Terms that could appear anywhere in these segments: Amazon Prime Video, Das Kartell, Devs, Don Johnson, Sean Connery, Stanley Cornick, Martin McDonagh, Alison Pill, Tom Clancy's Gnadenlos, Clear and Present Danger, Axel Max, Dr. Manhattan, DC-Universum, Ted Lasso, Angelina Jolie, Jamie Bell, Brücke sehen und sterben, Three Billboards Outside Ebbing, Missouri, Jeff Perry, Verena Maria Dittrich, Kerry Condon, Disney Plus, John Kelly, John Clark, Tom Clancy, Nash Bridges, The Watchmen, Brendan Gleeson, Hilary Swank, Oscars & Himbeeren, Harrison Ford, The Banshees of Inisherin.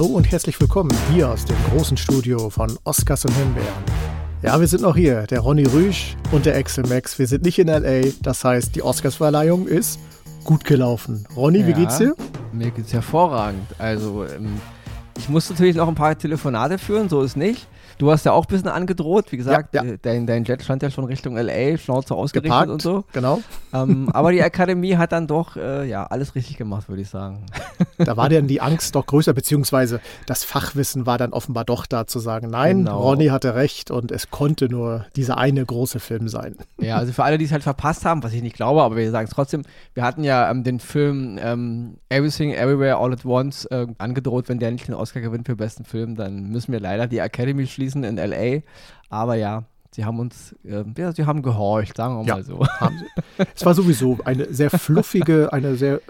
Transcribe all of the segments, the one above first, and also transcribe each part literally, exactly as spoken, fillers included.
Hallo und herzlich willkommen hier aus dem großen Studio von Oscars und Himbeeren. Ja, wir sind noch hier, der Ronny Rüsch und der Axel Max. Wir sind nicht in L A, das heißt, die Oscarsverleihung ist gut gelaufen. Ronny, ja, wie geht's dir? Mir geht's hervorragend. Also, ich muss natürlich noch ein paar Telefonate führen, so ist nicht. Du hast ja auch ein bisschen angedroht, wie gesagt, ja, ja. Dein, dein Jet stand ja schon Richtung L A, Schnauze ausgerichtet geparkt, und so. Genau. Ähm, aber die Akademie hat dann doch äh, ja, alles richtig gemacht, würde ich sagen. Da war dann die Angst doch größer, beziehungsweise das Fachwissen war dann offenbar doch da zu sagen, nein, genau. Ronny hatte recht und es konnte nur dieser eine große Film sein. Ja, also für alle, die es halt verpasst haben, was ich nicht glaube, aber wir sagen es trotzdem, wir hatten ja ähm, den Film ähm, Everything, Everywhere, All at Once äh, angedroht, wenn der nicht den Oscar gewinnt für besten Film, dann müssen wir leider die Academy schließen in L A, aber ja, sie haben uns, äh, ja, sie haben gehorcht, sagen wir ja, mal so. Haben sie. Es war sowieso eine sehr fluffige, eine sehr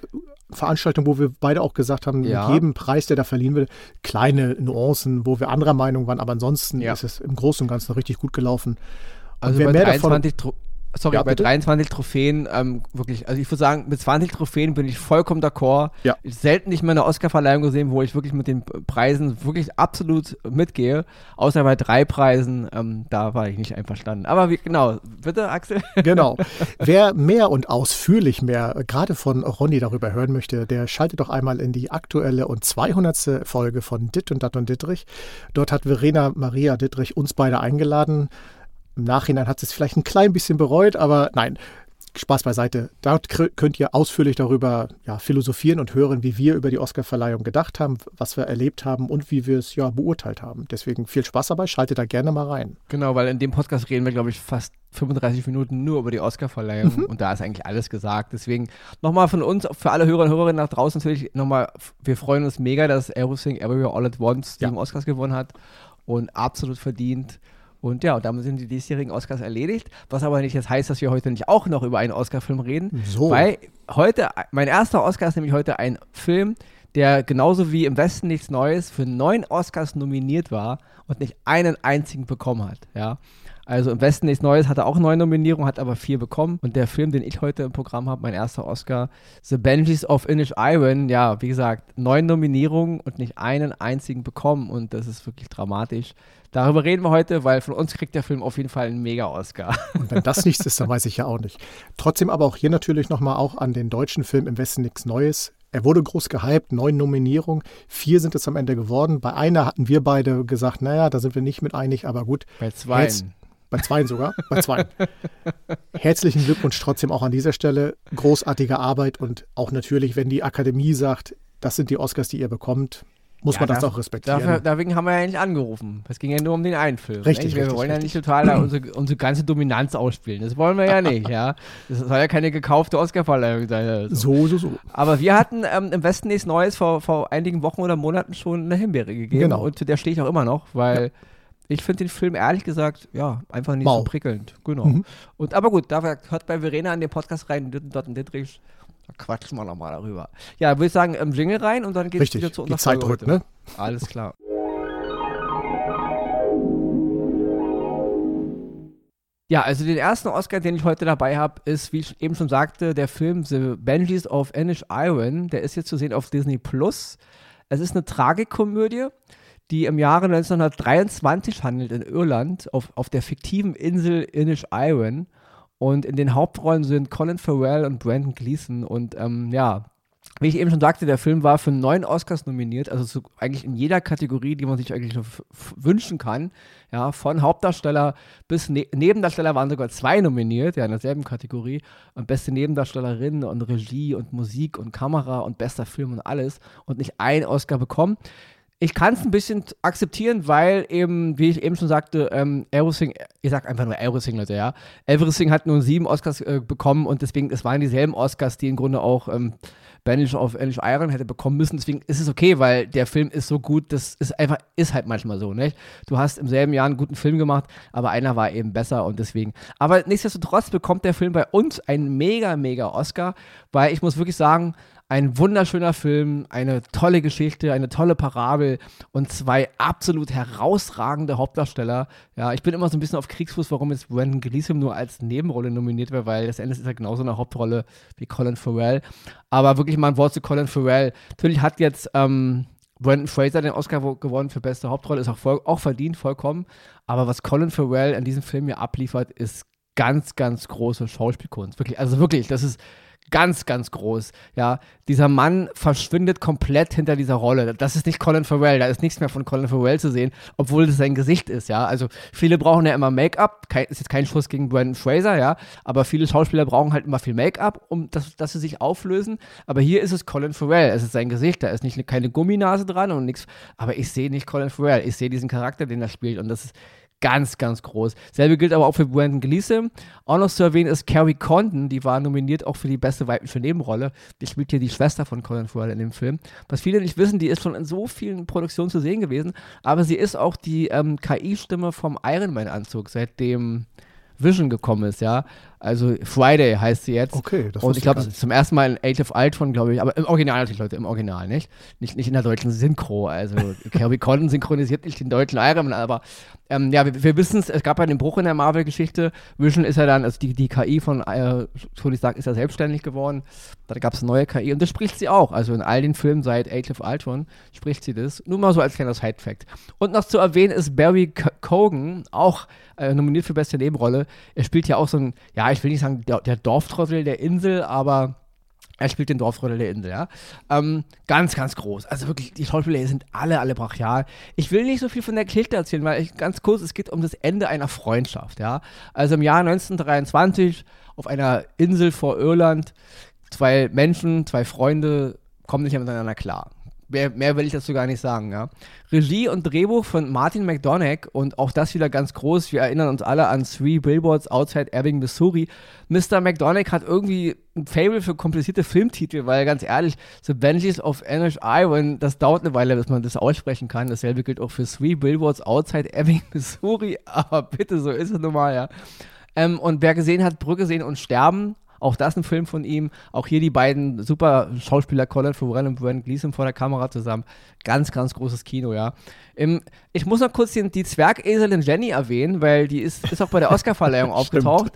Veranstaltung, wo wir beide auch gesagt haben, ja, mit jedem Preis, der da verliehen wird, kleine Nuancen, wo wir anderer Meinung waren, aber ansonsten ja, ist es im Großen und Ganzen richtig gut gelaufen. Und also wer bei mehr dreiundzwanzig davon... Tro- Sorry, ja, bei bitte? dreiundzwanzig Trophäen, ähm, wirklich, also ich würde sagen, mit zwanzig Trophäen bin ich vollkommen d'accord. Ja. Ich habe selten nicht mal eine Oscar-Verleihung gesehen, wo ich wirklich mit den Preisen wirklich absolut mitgehe. Außer bei drei Preisen, ähm, da war ich nicht einverstanden. Aber wie, genau, bitte, Axel? Genau. Wer mehr und ausführlich mehr, gerade von Ronny darüber hören möchte, der schaltet doch einmal in die aktuelle und zweihundertste Folge von Dit und Dat und Dittrich. Dort hat Verena Maria Dittrich uns beide eingeladen. Im Nachhinein hat sie es vielleicht ein klein bisschen bereut, aber nein, Spaß beiseite. Dort k- könnt ihr ausführlich darüber ja, philosophieren und hören, wie wir über die Oscarverleihung gedacht haben, was wir erlebt haben und wie wir es ja beurteilt haben. Deswegen viel Spaß dabei, schaltet da gerne mal rein. Genau, weil in dem Podcast reden wir, glaube ich, fast fünfunddreißig Minuten nur über die Oscarverleihung mhm. und da ist eigentlich alles gesagt. Deswegen nochmal von uns, für alle Hörer und Hörerinnen nach draußen natürlich nochmal, wir freuen uns mega, dass Everything, Everywhere, All at Once ja. sieben Oscars gewonnen hat und absolut verdient. Und ja, und damit sind die diesjährigen Oscars erledigt, was aber nicht jetzt heißt, dass wir heute nicht auch noch über einen Oscar-Film reden, so. Weil heute, mein erster Oscar ist nämlich heute ein Film, der genauso wie Im Westen nichts Neues für neun Oscars nominiert war und nicht einen einzigen bekommen hat, ja. Also Im Westen nichts Neues hatte auch neun Nominierungen, hat aber vier bekommen. Und der Film, den ich heute im Programm habe, mein erster Oscar, The Banshees of Inisherin, ja, wie gesagt, neun Nominierungen und nicht einen einzigen bekommen. Und das ist wirklich dramatisch. Darüber reden wir heute, weil von uns kriegt der Film auf jeden Fall einen Mega-Oscar. Und wenn das nichts ist, dann weiß ich ja auch nicht. Trotzdem aber auch hier natürlich nochmal auch an den deutschen Film Im Westen nichts Neues. Er wurde groß gehypt, neun Nominierungen, vier sind es am Ende geworden. Bei einer hatten wir beide gesagt, naja, da sind wir nicht mit einig, aber gut. Bei zwei. Bei zweien sogar, bei zweien. Herzlichen Glückwunsch trotzdem auch an dieser Stelle. Großartige Arbeit und auch natürlich, wenn die Akademie sagt, das sind die Oscars, die ihr bekommt, muss ja, man das darf, auch respektieren. Dafür, deswegen haben wir ja nicht angerufen. Es ging ja nur um den einen Film. Richtig, richtig. Wir wollen richtig. ja nicht total unsere, unsere ganze Dominanz ausspielen. Das wollen wir ja nicht, ja. Das soll ja keine gekaufte Oscarverleihung sein. Also. So, so, so. Aber wir hatten ähm, Im Westen nichts Neues vor, vor einigen Wochen oder Monaten schon eine Himbeere gegeben. Genau. Und zu der stehe ich auch immer noch, weil... Ja. Ich finde den Film, ehrlich gesagt, ja, einfach nicht wow. so prickelnd. Genau. Mhm. Und, aber gut, da hört bei Verena in den Podcast rein, Dit und Dat und Dittrich, da quatschen wir nochmal darüber. Ja, würde ich sagen, im Jingle rein und dann geht es wieder zu unserer Folge. Richtig, die Zeit drückt, ne? Alles klar. Ja, also den ersten Oscar, den ich heute dabei habe, ist, wie ich eben schon sagte, der Film The Banshees of Inisherin. Der ist jetzt zu sehen auf Disney Plus. Es ist eine Tragikomödie, die im Jahre neunzehnhundertdreiundzwanzig handelt in Irland, auf, auf der fiktiven Insel Inisherin. Und in den Hauptrollen sind Colin Farrell und Brendan Gleeson. Und ähm, ja, wie ich eben schon sagte, der Film war für neun Oscars nominiert, also zu, eigentlich in jeder Kategorie, die man sich eigentlich nur f- f- wünschen kann. Ja, von Hauptdarsteller bis ne- Nebendarsteller waren sogar zwei nominiert, ja, in derselben Kategorie. Und beste Nebendarstellerin und Regie und Musik und Kamera und bester Film und alles. Und nicht einen Oscar bekommen. Ich kann es ein bisschen akzeptieren, weil eben, wie ich eben schon sagte, ähm, Everything, ich sag einfach nur Everything, Leute, ja. Everything hat nur sieben Oscars äh, bekommen und deswegen, es waren dieselben Oscars, die im Grunde auch ähm, Banshees of Inisherin hätte bekommen müssen. Deswegen ist es okay, weil der Film ist so gut, das ist einfach, ist halt manchmal so, nicht? Du hast im selben Jahr einen guten Film gemacht, aber einer war eben besser und deswegen. Aber nichtsdestotrotz bekommt der Film bei uns einen mega, mega Oscar, weil ich muss wirklich sagen, ein wunderschöner Film, eine tolle Geschichte, eine tolle Parabel und zwei absolut herausragende Hauptdarsteller. Ja, ich bin immer so ein bisschen auf Kriegsfuß, warum jetzt Brendan Gleeson nur als Nebenrolle nominiert wird, weil letztendlich ist er genauso eine Hauptrolle wie Colin Farrell. Aber wirklich mal ein Wort zu Colin Farrell. Natürlich hat jetzt ähm, Brendan Fraser den Oscar gewonnen für beste Hauptrolle, ist auch, voll, auch verdient, vollkommen. Aber was Colin Farrell in diesem Film hier abliefert, ist ganz, ganz große Schauspielkunst. Wirklich, also wirklich, das ist ganz, ganz groß. Ja, dieser Mann verschwindet komplett hinter dieser Rolle. Das ist nicht Colin Farrell, da ist nichts mehr von Colin Farrell zu sehen, obwohl das sein Gesicht ist, ja. Also viele brauchen ja immer Make-up, kein, ist jetzt kein Schuss gegen Brendan Fraser, ja, aber viele Schauspieler brauchen halt immer viel Make-up, um das, dass sie sich auflösen, aber hier ist es Colin Farrell, es ist sein Gesicht, da ist nicht keine Gumminase dran und nichts, aber ich sehe nicht Colin Farrell, ich sehe diesen Charakter, den er spielt, und das ist ganz, ganz groß. Selbe gilt aber auch für Brendan Gleeson. Auch noch zu erwähnen ist Kerry Condon, die war nominiert auch für die beste weibliche Nebenrolle. Die spielt hier die Schwester von Colin Farrell in dem Film. Was viele nicht wissen, die ist schon in so vielen Produktionen zu sehen gewesen, aber sie ist auch die ähm, K I-Stimme vom Iron Man-Anzug, seitdem Vision gekommen ist, ja. Also Friday heißt sie jetzt. Okay, das Und ich glaube, zum ersten Mal in Age of Ultron, glaube ich, aber im Original natürlich, Leute, im Original, nicht? Nicht, nicht in der deutschen Synchro. Also Kerry Condon synchronisiert nicht den deutschen Iron Man, aber ähm, ja, wir, wir wissen es, es gab ja den Bruch in der Marvel-Geschichte. Vision ist ja dann, also die, die K I von äh, Tony Stark ist ja selbstständig geworden. Da gab es eine neue K I und das spricht sie auch. Also in all den Filmen seit Age of Ultron spricht sie das. Nur mal so als kleiner Side-Fact. Und noch zu erwähnen ist Barry Keoghan, auch äh, nominiert für beste Nebenrolle. Er spielt ja auch so ein, ja, ich will nicht sagen, der Dorftrottel der Insel, aber er spielt den Dorftrottel der Insel, ja. Ähm, ganz, ganz groß. Also wirklich, die Schauspieler sind alle, alle brachial. Ich will nicht so viel von der Geschichte erzählen, weil ich, ganz kurz, es geht um das Ende einer Freundschaft, ja. Also im Jahr neunzehnhundertdreiundzwanzig auf einer Insel vor Irland, zwei Menschen, zwei Freunde kommen nicht mehr miteinander klar. Mehr, mehr will ich dazu gar nicht sagen, ja. Regie und Drehbuch von Martin McDonagh und auch das wieder ganz groß. Wir erinnern uns alle an Three Billboards Outside Ebbing, Missouri. Mister McDonagh hat irgendwie ein Faible für komplizierte Filmtitel, weil ganz ehrlich, The Banshees of Inisherin, das dauert eine Weile, bis man das aussprechen kann. Dasselbe gilt auch für Three Billboards Outside Ebbing, Missouri. Aber bitte, so ist es nun mal, ja. Ähm, und wer gesehen hat, Brücke sehen und sterben, auch das ein Film von ihm. Auch hier die beiden super Schauspieler Colin Farrell und Brendan Gleeson vor der Kamera zusammen. Ganz, ganz großes Kino, ja. Im, ich muss noch kurz die, die Zwergeselin Jenny erwähnen, weil die ist, ist auch bei der Oscarverleihung aufgetaucht.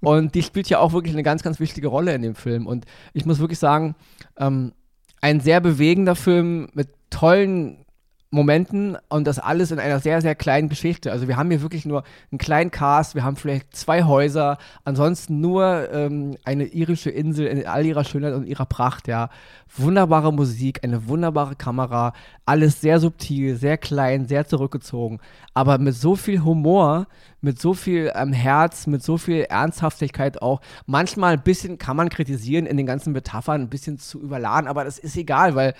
Und die spielt ja auch wirklich eine ganz, ganz wichtige Rolle in dem Film. Und ich muss wirklich sagen, ähm, ein sehr bewegender Film mit tollen Momenten und das alles in einer sehr, sehr kleinen Geschichte. Also wir haben hier wirklich nur einen kleinen Cast, wir haben vielleicht zwei Häuser, ansonsten nur ähm, eine irische Insel in all ihrer Schönheit und ihrer Pracht, ja. Wunderbare Musik, eine wunderbare Kamera, alles sehr subtil, sehr klein, sehr zurückgezogen, aber mit so viel Humor, mit so viel ähm, Herz, mit so viel Ernsthaftigkeit auch. Manchmal ein bisschen kann man kritisieren, in den ganzen Metaphern ein bisschen zu überladen, aber das ist egal, weil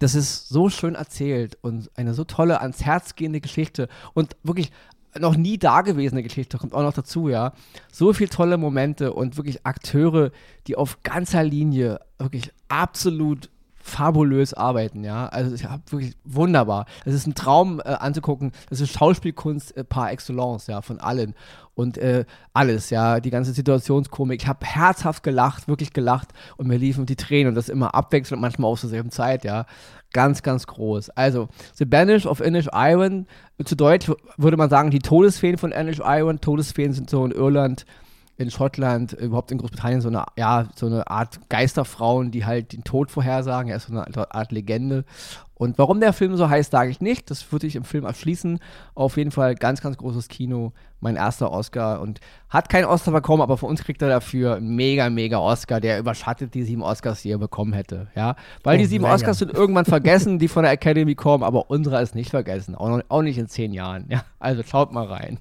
das ist so schön erzählt und eine so tolle, ans Herz gehende Geschichte und wirklich noch nie dagewesene Geschichte, kommt auch noch dazu, ja. So viele tolle Momente und wirklich Akteure, die auf ganzer Linie wirklich absolut fabulös arbeiten, ja. Also ich habe wirklich wunderbar. Es ist ein Traum äh, anzugucken. Das ist Schauspielkunst äh, par excellence, ja, von allen und äh, alles, ja. Die ganze Situationskomik. Ich habe herzhaft gelacht, wirklich gelacht und mir liefen die Tränen und das immer abwechselnd, manchmal auch zur selben Zeit, ja. Ganz, ganz groß. Also The Banshees of Inisherin, zu Deutsch würde man sagen die Todesfeen von Inisherin. Todesfeen sind so in Irland, in Schottland, überhaupt in Großbritannien so eine, ja, so eine Art Geisterfrauen, die halt den Tod vorhersagen. Er ist so eine Art Legende. Und warum der Film so heißt, sage ich nicht. Das würde ich im Film abschließen. Auf jeden Fall ganz, ganz großes Kino. Mein erster Oscar. Und hat keinen Oscar bekommen, aber für uns kriegt er dafür einen mega, mega Oscar. Der überschattet die sieben Oscars, die er bekommen hätte. Ja? Weil oh, die sieben naja. Oscars sind irgendwann vergessen, die von der Academy kommen. Aber unserer ist nicht vergessen. Auch, noch, auch nicht in zehn Jahren. Ja? Also schaut mal rein.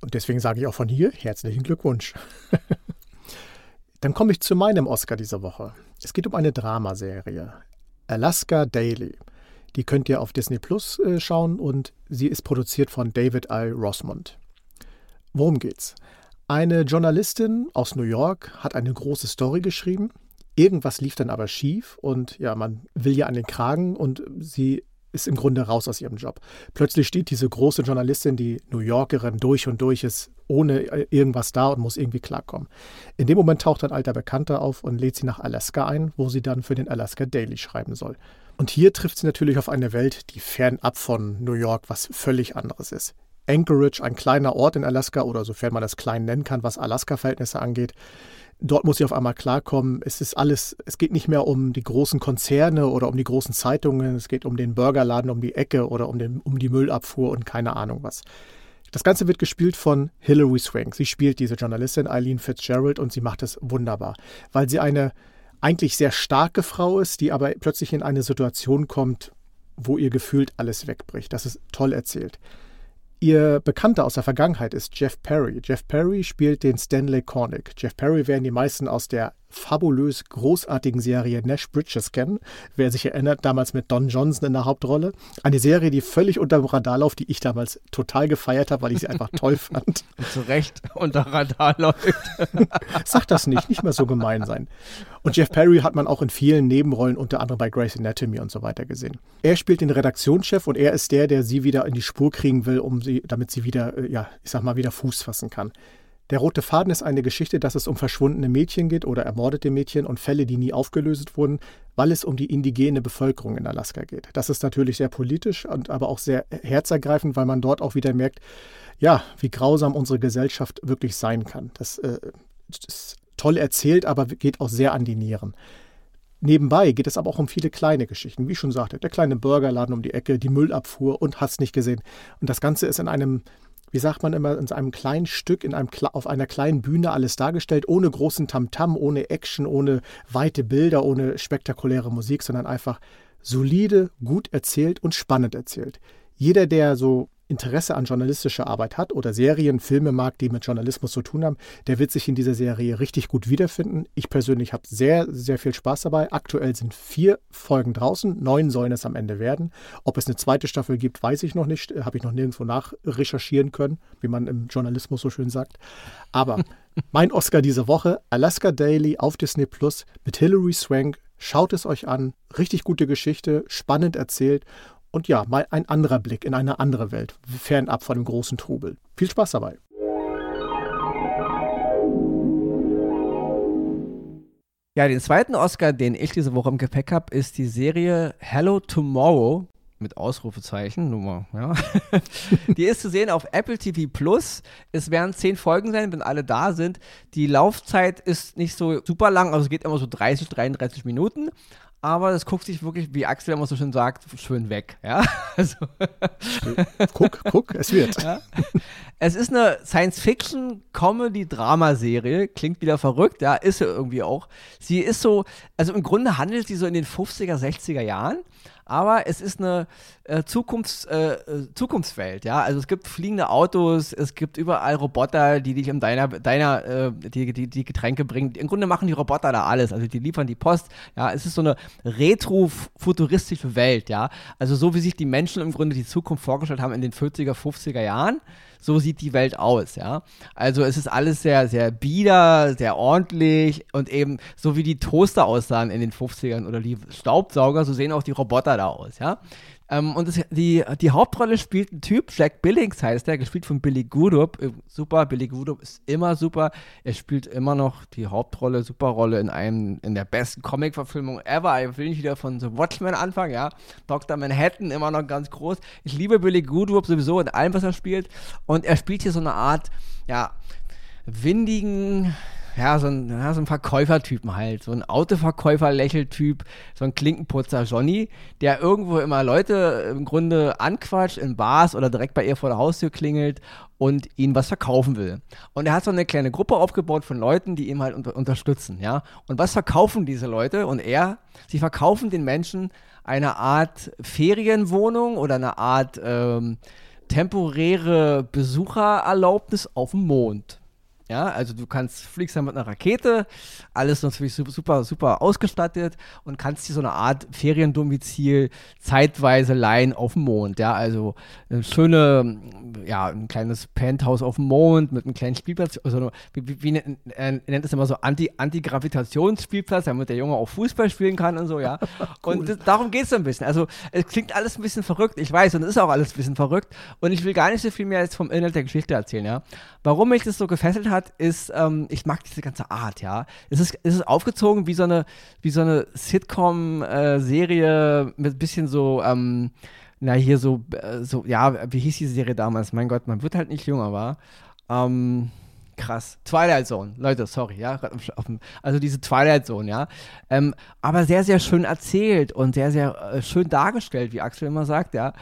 Und deswegen sage ich auch von hier herzlichen Glückwunsch. Dann komme ich zu meinem Oscar dieser Woche. Es geht um eine Dramaserie. Alaska Daily. Die könnt ihr auf Disney Plus schauen und sie ist produziert von David I. Rosamond. Worum geht's? Eine Journalistin aus New York hat eine große Story geschrieben. Irgendwas lief dann aber schief und ja, man will ja an den Kragen und sie ist im Grunde raus aus ihrem Job. Plötzlich steht diese große Journalistin, die New Yorkerin durch und durch ist, ohne irgendwas da und muss irgendwie klarkommen. In dem Moment taucht ein alter Bekannter auf und lädt sie nach Alaska ein, wo sie dann für den Alaska Daily schreiben soll. Und hier trifft sie natürlich auf eine Welt, die fernab von New York was völlig anderes ist. Anchorage, ein kleiner Ort in Alaska, oder sofern man das klein nennen kann, was Alaska-Verhältnisse angeht. Dort muss sie auf einmal klarkommen. Es ist alles, es geht nicht mehr um die großen Konzerne oder um die großen Zeitungen. Es geht um den Burgerladen um die Ecke oder um, den, um die Müllabfuhr und keine Ahnung was. Das Ganze wird gespielt von Hilary Swank. Sie spielt diese Journalistin Eileen Fitzgerald und sie macht es wunderbar, weil sie eine eigentlich sehr starke Frau ist, die aber plötzlich in eine Situation kommt, wo ihr gefühlt alles wegbricht. Das ist toll erzählt. Ihr Bekannter aus der Vergangenheit ist Jeff Perry. Jeff Perry spielt den Stanley Cornick. Jeff Perry werden die meisten aus der fabulös großartigen Serie Nash Bridges kennen. Wer sich erinnert, damals mit Don Johnson in der Hauptrolle. Eine Serie, die völlig unter dem Radar läuft, die ich damals total gefeiert habe, weil ich sie einfach toll fand. Zu Recht unter Radar läuft. Sag das nicht, nicht mehr so gemein sein. Und Jeff Perry hat man auch in vielen Nebenrollen, unter anderem bei Grey's Anatomy und so weiter gesehen. Er spielt den Redaktionschef und er ist der, der sie wieder in die Spur kriegen will, um sie, damit sie wieder, ja, ich sag mal, wieder Fuß fassen kann. Der rote Faden ist eine Geschichte, dass es um verschwundene Mädchen geht oder ermordete Mädchen und Fälle, die nie aufgelöst wurden, weil es um die indigene Bevölkerung in Alaska geht. Das ist natürlich sehr politisch und aber auch sehr herzergreifend, weil man dort auch wieder merkt, ja, wie grausam unsere Gesellschaft wirklich sein kann. Das äh, ist toll erzählt, aber geht auch sehr an die Nieren. Nebenbei geht es aber auch um viele kleine Geschichten. Wie ich schon sagte, der kleine Burgerladen um die Ecke, die Müllabfuhr und hast nicht gesehen. Und das Ganze ist in einem... Wie sagt man immer, in einem kleinen Stück, in einem, auf einer kleinen Bühne alles dargestellt, ohne großen Tamtam, ohne Action, ohne weite Bilder, ohne spektakuläre Musik, sondern einfach solide, gut erzählt und spannend erzählt. Jeder, der so Interesse an journalistischer Arbeit hat oder Serien, Filme mag, die mit Journalismus zu tun haben, der wird sich in dieser Serie richtig gut wiederfinden. Ich persönlich habe sehr, sehr viel Spaß dabei. Aktuell sind vier Folgen draußen, neun sollen es am Ende werden. Ob es eine zweite Staffel gibt, weiß ich noch nicht. Habe ich noch nirgendwo nachrecherchieren können, wie man im Journalismus so schön sagt. Aber mein Oscar diese Woche, Alaska Daily auf Disney Plus mit Hilary Swank. Schaut es euch an. Richtig gute Geschichte, spannend erzählt. Und ja, mal ein anderer Blick in eine andere Welt, fernab von dem großen Trubel. Viel Spaß dabei. Ja, den zweiten Oscar, den ich diese Woche im Gepäck habe, ist die Serie Hello Tomorrow, mit Ausrufezeichen, Nummer, ja. Die ist zu sehen auf Apple T V Plus. Es werden zehn Folgen sein, wenn alle da sind. Die Laufzeit ist nicht so super lang, also es geht immer so dreißig, dreiunddreißig Minuten. Aber das guckt sich wirklich, wie Axel immer so schön sagt, schön weg. Ja? Also. Guck, guck, es wird. Ja? Es ist eine Science-Fiction-Comedy-Drama-Serie. Klingt wieder verrückt, ja, ist sie irgendwie auch. Sie ist so, also im Grunde handelt sie so in den fünfziger, sechziger Jahren. Aber es ist eine äh, Zukunfts-, äh, Zukunftswelt, ja. Also es gibt fliegende Autos, es gibt überall Roboter, die dich in deiner, deiner äh, die, die, die Getränke bringen. Im Grunde machen die Roboter da alles, also die liefern die Post. Ja, es ist so eine retro-futuristische Welt, ja. Also so wie sich die Menschen im Grunde die Zukunft vorgestellt haben in den vierziger, fünfziger Jahren, so sieht die Welt aus, ja. Also es ist alles sehr, sehr bieder, sehr ordentlich und eben so wie die Toaster aussahen in den fünfzigern oder die Staubsauger, so sehen auch die Roboter da aus, ja. Ähm, und es, die, die Hauptrolle spielt ein Typ, Jack Billings heißt er, gespielt von Billy Crudup. Super, Billy Crudup ist immer super. Er spielt immer noch die Hauptrolle, Superrolle in einem, in der besten Comic-Verfilmung ever. Ich will nicht wieder von The Watchmen anfangen, ja. Doktor Manhattan immer noch ganz groß. Ich liebe Billy Crudup sowieso in allem, was er spielt. Und er spielt hier so eine Art, ja, windigen... Ja, so ein, ja, so ein Verkäufertypen halt, so ein Autoverkäufer-Lächeltyp, so ein Klinkenputzer Johnny, der irgendwo immer Leute im Grunde anquatscht in Bars oder direkt bei ihr vor der Haustür klingelt und ihnen was verkaufen will. Und er hat so eine kleine Gruppe aufgebaut von Leuten, die ihm halt unter- unterstützen, ja. Und was verkaufen diese Leute und er? Sie verkaufen den Menschen eine Art Ferienwohnung oder eine Art ähm, temporäre Besuchererlaubnis auf dem Mond. Ja, also du kannst, fliegst dann mit einer Rakete, alles natürlich super, super ausgestattet und kannst dir so eine Art Feriendomizil zeitweise leihen auf dem Mond, ja, also eine schöne, ja, ein kleines Penthouse auf dem Mond mit einem kleinen Spielplatz, also wie, wie, wie nennt es immer so, Anti, Antigravitationsspielplatz, damit der Junge auch Fußball spielen kann und so, ja, cool. Und das, darum geht es so ein bisschen, also es klingt alles ein bisschen verrückt, ich weiß, und es ist auch alles ein bisschen verrückt und ich will gar nicht so viel mehr jetzt vom Inhalt der Geschichte erzählen, ja, warum mich das so gefesselt hat, ist, ähm, ich mag diese ganze Art, ja. Es ist, es ist aufgezogen wie so eine, wie so eine Sitcom-Serie äh, mit ein bisschen so, ähm, na hier so, so, ja, wie hieß die Serie damals? Mein Gott, man wird halt nicht jünger, war. Ähm, krass. Twilight Zone, Leute, sorry, ja. Also diese Twilight Zone, ja. Ähm, aber sehr, sehr schön erzählt und sehr, sehr schön dargestellt, wie Axel immer sagt, ja.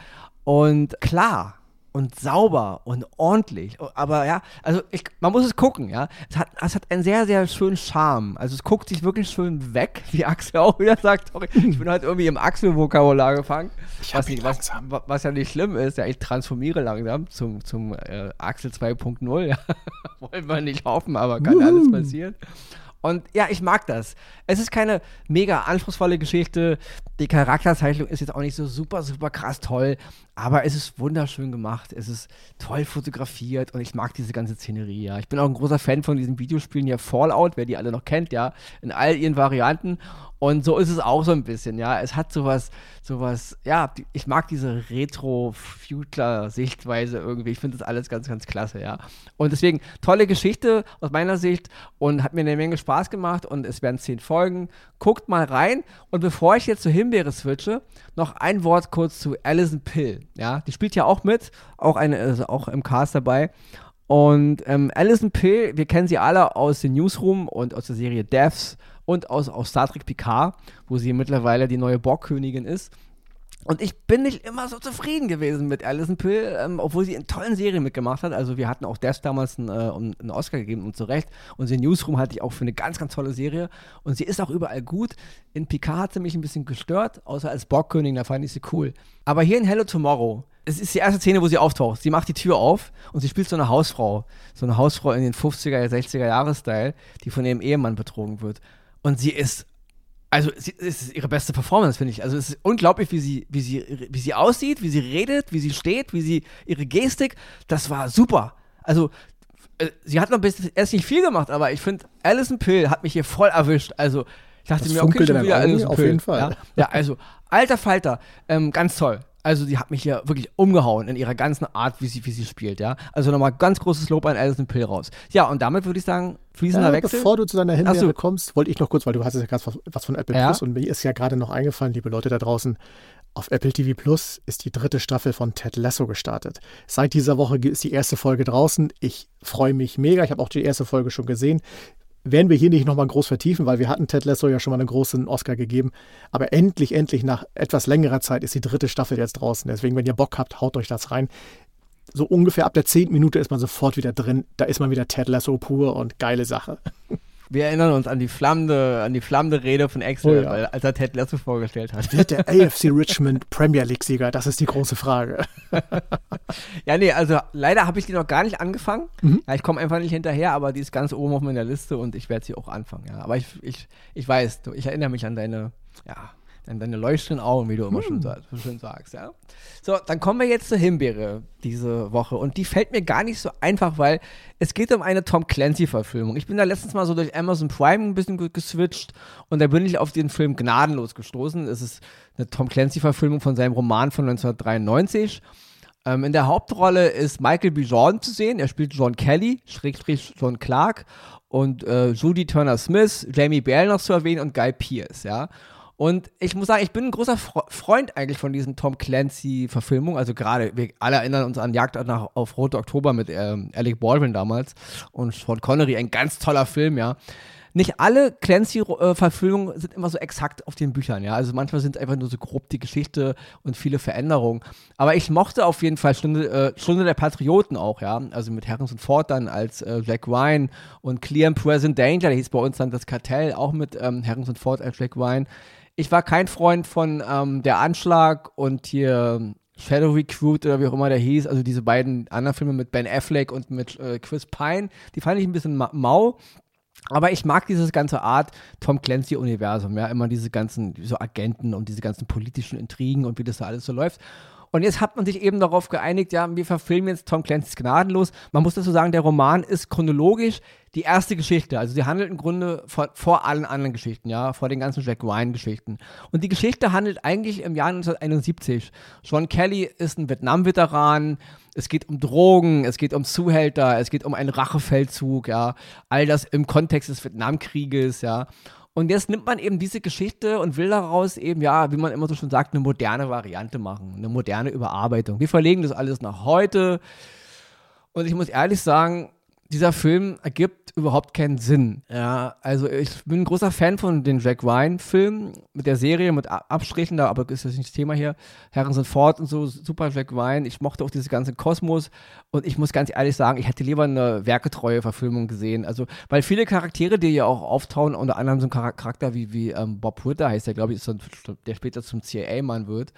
Und klar und sauber und ordentlich. Aber ja, also ich, man muss es gucken, ja. Es hat, es hat einen sehr, sehr schönen Charme. Also es guckt sich wirklich schön weg, wie Axel auch wieder sagt. Sorry, ich bin halt irgendwie im Axel-Vokabular gefangen. Ich was, was, was ja nicht schlimm ist. Ja, ich transformiere langsam zum, zum äh, Axel zwei Punkt null. Ja. Wollen wir nicht hoffen, aber kann uh. alles passieren. Und ja, ich mag das. Es ist keine mega anspruchsvolle Geschichte. Die Charakterzeichnung ist jetzt auch nicht so super, super krass toll. Aber es ist wunderschön gemacht. Es ist toll fotografiert. Und ich mag diese ganze Szenerie, ja. Ich bin auch ein großer Fan von diesen Videospielen hier. Fallout, wer die alle noch kennt, ja. In all ihren Varianten. Und so ist es auch so ein bisschen, ja. Es hat sowas, sowas, ja. Ich mag diese Retro-Future-Sichtweise irgendwie. Ich finde das alles ganz, ganz klasse, ja. Und deswegen, tolle Geschichte aus meiner Sicht. Und hat mir eine Menge Spaß Spaß gemacht und es werden zehn Folgen. Guckt mal rein. Und bevor ich jetzt zur Himbeere switche, noch ein Wort kurz zu Alison Pill. Ja, die spielt ja auch mit, auch, eine, also auch im Cast dabei. Und ähm, Alison Pill, wir kennen sie alle aus dem Newsroom und aus der Serie Devs und aus, aus Star Trek Picard, wo sie mittlerweile die neue Borg-Königin ist. Und ich bin nicht immer so zufrieden gewesen mit Alison Pill, ähm, obwohl sie in tollen Serien mitgemacht hat. Also wir hatten auch Devs damals einen, äh, einen Oscar gegeben und zu Recht. Und den Newsroom hatte ich auch für eine ganz, ganz tolle Serie. Und sie ist auch überall gut. In Picard hat sie mich ein bisschen gestört, außer als Borgkönigin, da fand ich sie cool. Aber hier in Hello Tomorrow, es ist die erste Szene, wo sie auftaucht. Sie macht die Tür auf und sie spielt so eine Hausfrau. So eine Hausfrau in den fünfziger, sechziger-Jahres-Style, die von ihrem Ehemann betrogen wird. Und sie ist... Also, es ist ihre beste Performance, finde ich. Also, es ist unglaublich, wie sie, wie sie, wie sie aussieht, wie sie redet, wie sie steht, wie sie, ihre Gestik. Das war super. Also, äh, sie hat noch bis erst nicht viel gemacht, aber ich finde, Alison Pill hat mich hier voll erwischt. Also, ich dachte das mir, okay, schon wieder Alison Pill. Auf jeden Fall. Ja, ja, also, alter Falter, ähm, ganz toll. Also, die hat mich hier wirklich umgehauen in ihrer ganzen Art, wie sie, wie sie spielt, ja. Also, nochmal ganz großes Lob an Alison Pill raus. Ja, und damit würde ich sagen, fließender ja, Wechsel. Bevor du zu deiner Hinweise so. kommst, wollte ich noch kurz, weil du hast ja gerade was, was von Apple ja. Plus und mir ist ja gerade noch eingefallen, liebe Leute da draußen, auf Apple T V Plus ist die dritte Staffel von Ted Lasso gestartet. Seit dieser Woche ist die erste Folge draußen. Ich freue mich mega. Ich habe auch die erste Folge schon gesehen. Werden wir hier nicht nochmal groß vertiefen, weil wir hatten Ted Lasso ja schon mal einen großen Oscar gegeben. Aber endlich, endlich nach etwas längerer Zeit ist die dritte Staffel jetzt draußen. Deswegen, wenn ihr Bock habt, haut euch das rein. So ungefähr ab der zehnten Minute ist man sofort wieder drin. Da ist man wieder Ted Lasso pur und geile Sache. Wir erinnern uns an die flammende, an die flammende Rede von Axel, oh ja. weil, als er Ted Lasso vorgestellt hat. Wird der A F C Richmond Premier League-Sieger? Das ist die große Frage. Ja, nee, also leider habe ich die noch gar nicht angefangen. Mhm. Ja, ich komme einfach nicht hinterher, aber die ist ganz oben auf meiner Liste und ich werde sie auch anfangen. Ja. Aber ich, ich, ich weiß, ich erinnere mich an deine, ja, an deine leuchtenden Augen, wie du immer hm. schon schön sagst. Ja. So, dann kommen wir jetzt zur Himbeere diese Woche. Und die fällt mir gar nicht so einfach, weil es geht um eine Tom Clancy-Verfilmung. Ich bin da letztens mal so durch Amazon Prime ein bisschen geswitcht und da bin ich auf den Film Gnadenlos gestoßen. Es ist eine Tom Clancy-Verfilmung von seinem Roman von neunzehnhundertdreiundneunzig. Ähm, in der Hauptrolle ist Michael B. Jordan zu sehen. Er spielt John Kelly, Schrägstrich John Clark und äh, Judy Turner-Smith, Jamie Bell noch zu erwähnen und Guy Pearce, ja. Und ich muss sagen, ich bin ein großer Freund eigentlich von diesen Tom Clancy-Verfilmungen. Also gerade, wir alle erinnern uns an Jagd nach, auf Rote Oktober mit ähm, Alec Baldwin damals und Sean Connery, ein ganz toller Film, ja. Nicht alle Clancy-Verfilmungen sind immer so exakt auf den Büchern, ja. Also manchmal sind es einfach nur so grob die Geschichte und viele Veränderungen. Aber ich mochte auf jeden Fall Stunde, äh, Stunde der Patrioten auch, ja. Also mit Harrison Ford dann als äh, Jack Ryan und Clear and Present Danger, der hieß bei uns dann das Kartell, auch mit ähm, Harrison Ford als Jack Ryan. Ich war kein Freund von ähm, Der Anschlag und hier Shadow Recruit oder wie auch immer der hieß. Also diese beiden anderen Filme mit Ben Affleck und mit äh, Chris Pine. Die fand ich ein bisschen ma- mau. Aber ich mag dieses ganze Art Tom Clancy-Universum. Ja, immer diese ganzen so Agenten und diese ganzen politischen Intrigen und wie das da alles so läuft. Und jetzt hat man sich eben darauf geeinigt, ja, wir verfilmen jetzt Tom Clancy's Gnadenlos. Man muss dazu sagen, der Roman ist chronologisch die erste Geschichte. Also sie handelt im Grunde vor, vor allen anderen Geschichten, ja, vor den ganzen Jack Ryan-Geschichten. Und die Geschichte handelt eigentlich im Jahr neunzehnhunderteinundsiebzig. John Kelly ist ein Vietnam-Veteran. Es geht um Drogen, es geht um Zuhälter, es geht um einen Rachefeldzug, ja. All das im Kontext des Vietnamkrieges, ja. Und jetzt nimmt man eben diese Geschichte und will daraus eben, ja, wie man immer so schon sagt, eine moderne Variante machen, eine moderne Überarbeitung. Wir verlegen das alles nach heute. Und ich muss ehrlich sagen, dieser Film ergibt überhaupt keinen Sinn. Ja, also ich bin ein großer Fan von den Jack Ryan-Filmen, mit der Serie, mit Abstrichen, da aber ist das nicht das Thema hier, Harrison Ford und so, super Jack Ryan. Ich mochte auch diesen ganzen Kosmos und ich muss ganz ehrlich sagen, ich hätte lieber eine werketreue Verfilmung gesehen. Also, weil viele Charaktere, die ja auch auftauen, unter anderem so ein Charakter wie, wie ähm, Bob Wood, da heißt der, glaube ich, ist so ein, der später zum C I A-Mann wird.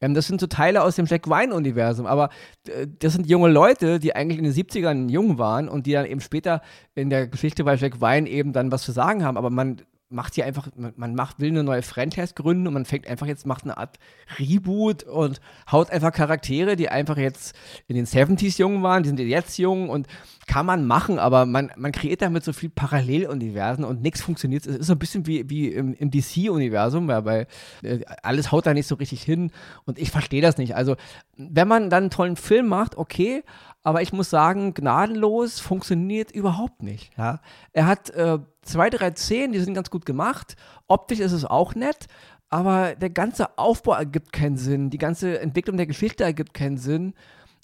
Ähm, das sind so Teile aus dem Jack Ryan-Universum, aber äh, das sind junge Leute, die eigentlich in den siebzigern jung waren und die dann eben später in der Geschichte bei Jack Ryan eben dann was zu sagen haben, aber man macht hier einfach, man macht, will eine neue Franchise gründen und man fängt einfach jetzt, macht eine Art Reboot und haut einfach Charaktere, die einfach jetzt in den siebziger jung waren, die sind jetzt jung und kann man machen, aber man, man kreiert damit so viel Paralleluniversen und nichts funktioniert. Es ist so ein bisschen wie, wie im, im D C-Universum, weil äh, alles haut da nicht so richtig hin und ich verstehe das nicht. Also wenn man dann einen tollen Film macht, okay, aber ich muss sagen, Gnadenlos funktioniert überhaupt nicht. Ja? Er hat äh, zwei, drei Szenen, die sind ganz gut gemacht. Optisch ist es auch nett, aber der ganze Aufbau ergibt keinen Sinn. Die ganze Entwicklung der Geschichte ergibt keinen Sinn.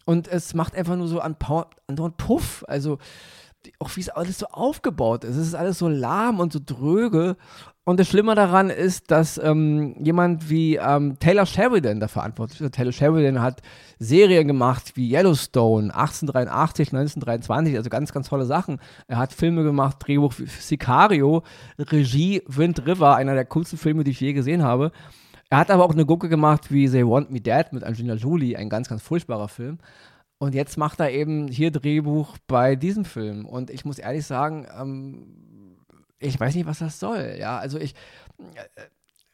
Und es macht einfach nur so an andauernd Puff. Also auch wie es alles so aufgebaut ist. Es ist alles so lahm und so dröge. Und das Schlimme daran ist, dass ähm, jemand wie ähm, Taylor Sheridan da verantwortlich ist. Taylor Sheridan hat Serien gemacht wie Yellowstone, achtzehnhundertdreiundachtzig, neunzehnhundertdreiundzwanzig, also ganz, ganz tolle Sachen. Er hat Filme gemacht, Drehbuch für Sicario, Regie Wind River, einer der coolsten Filme, die ich je gesehen habe. Er hat aber auch eine Gurke gemacht wie They Want Me Dead mit Angelina Jolie, ein ganz, ganz furchtbarer Film. Und jetzt macht er eben hier Drehbuch bei diesem Film. Und ich muss ehrlich sagen, ähm, ich weiß nicht, was das soll. Ja, also ich,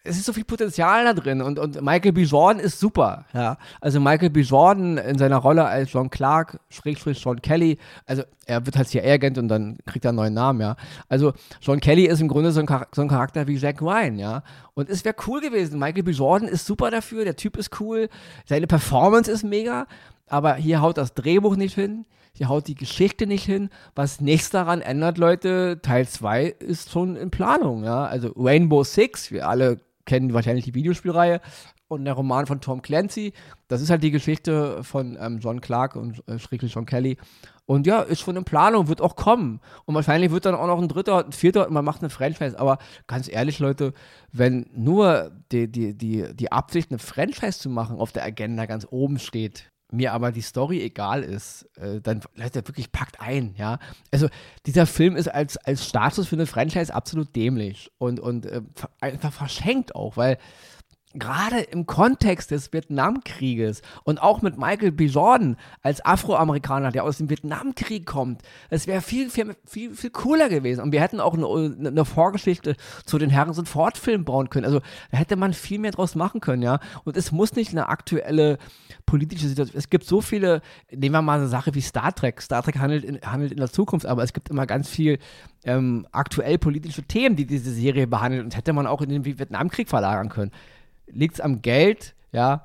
es ist so viel Potenzial da drin. Und, und Michael B. Jordan ist super. Ja, also Michael B. Jordan in seiner Rolle als John Clark, Schrägstrich John Kelly. Also er wird halt C I A-Agent und dann kriegt er einen neuen Namen. Ja, also John Kelly ist im Grunde so ein, Char- so ein Charakter wie Jack Ryan. Ja. Und es wäre cool gewesen. Michael B. Jordan ist super dafür. Der Typ ist cool. Seine Performance ist mega. Aber hier haut das Drehbuch nicht hin, hier haut die Geschichte nicht hin. Was nichts daran ändert, Leute, Teil zwei ist schon in Planung. Ja? Also Rainbow Six, wir alle kennen wahrscheinlich die Videospielreihe und der Roman von Tom Clancy. Das ist halt die Geschichte von ähm, John Clark und äh, schrägstrich John Kelly. Und ja, ist schon in Planung, wird auch kommen. Und wahrscheinlich wird dann auch noch ein dritter, ein vierter und man macht eine Franchise. Aber ganz ehrlich, Leute, wenn nur die, die, die, die Absicht, eine Franchise zu machen, auf der Agenda ganz oben steht, mir aber die Story egal ist, äh, dann lässt er wirklich packt ein, ja. Also dieser Film ist als, als Status für eine Franchise absolut dämlich und, und äh, einfach verschenkt auch, weil gerade im Kontext des Vietnamkrieges und auch mit Michael B. Jordan als Afroamerikaner, der aus dem Vietnamkrieg kommt, das wäre viel, viel, viel, viel cooler gewesen. Und wir hätten auch eine, eine Vorgeschichte zu den Harrison Ford Filmen bauen können. Also da hätte man viel mehr draus machen können, ja. Und es muss nicht eine aktuelle politische Situation. Es gibt so viele, nehmen wir mal eine Sache wie Star Trek. Star Trek handelt in, handelt in der Zukunft, aber es gibt immer ganz viel ähm, aktuell politische Themen, die diese Serie behandelt. Und hätte man auch in den Vietnamkrieg verlagern können. Liegt es am Geld, ja?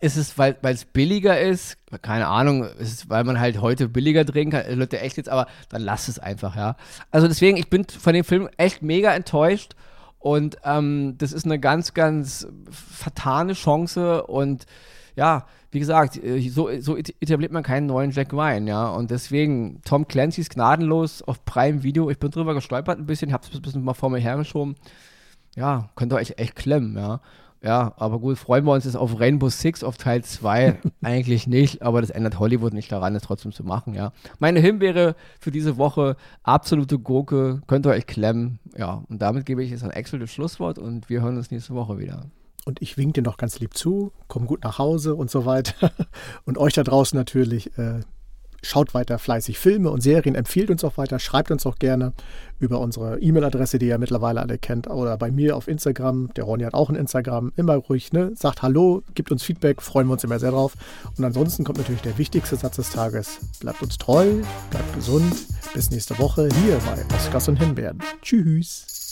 Ist es, weil es billiger ist? Keine Ahnung, ist es, weil man halt heute billiger drehen kann? Leute, echt jetzt, aber dann lasst es einfach, ja? Also deswegen, ich bin von dem Film echt mega enttäuscht und ähm, das ist eine ganz, ganz vertane Chance und ja, wie gesagt, so, so etabliert man keinen neuen Jack Ryan, ja? Und deswegen, Tom Clancy's Gnadenlos auf Prime Video, ich bin drüber gestolpert ein bisschen, hab's ein bisschen mal vor mir hergeschoben. Ja, könnt ihr euch echt klemmen, ja? Ja, aber gut, freuen wir uns jetzt auf Rainbow Six, auf Teil zwei eigentlich nicht, aber das ändert Hollywood nicht daran, es trotzdem zu machen, ja. Meine Himbeere für diese Woche, absolute Gurke, könnt ihr euch klemmen, ja. Und damit gebe ich jetzt an Axel das Schlusswort und wir hören uns nächste Woche wieder. Und ich winke dir noch ganz lieb zu, komm gut nach Hause und so weiter. Und euch da draußen natürlich, äh, schaut weiter fleißig Filme und Serien, empfiehlt uns auch weiter, schreibt uns auch gerne über unsere E-Mail-Adresse, die ihr mittlerweile alle kennt, oder bei mir auf Instagram. Der Ronny hat auch ein Instagram. Immer ruhig, ne? Sagt Hallo, gibt uns Feedback, freuen wir uns immer sehr drauf. Und ansonsten kommt natürlich der wichtigste Satz des Tages. Bleibt uns treu, bleibt gesund. Bis nächste Woche hier bei Oscars und Himbeeren. Tschüss.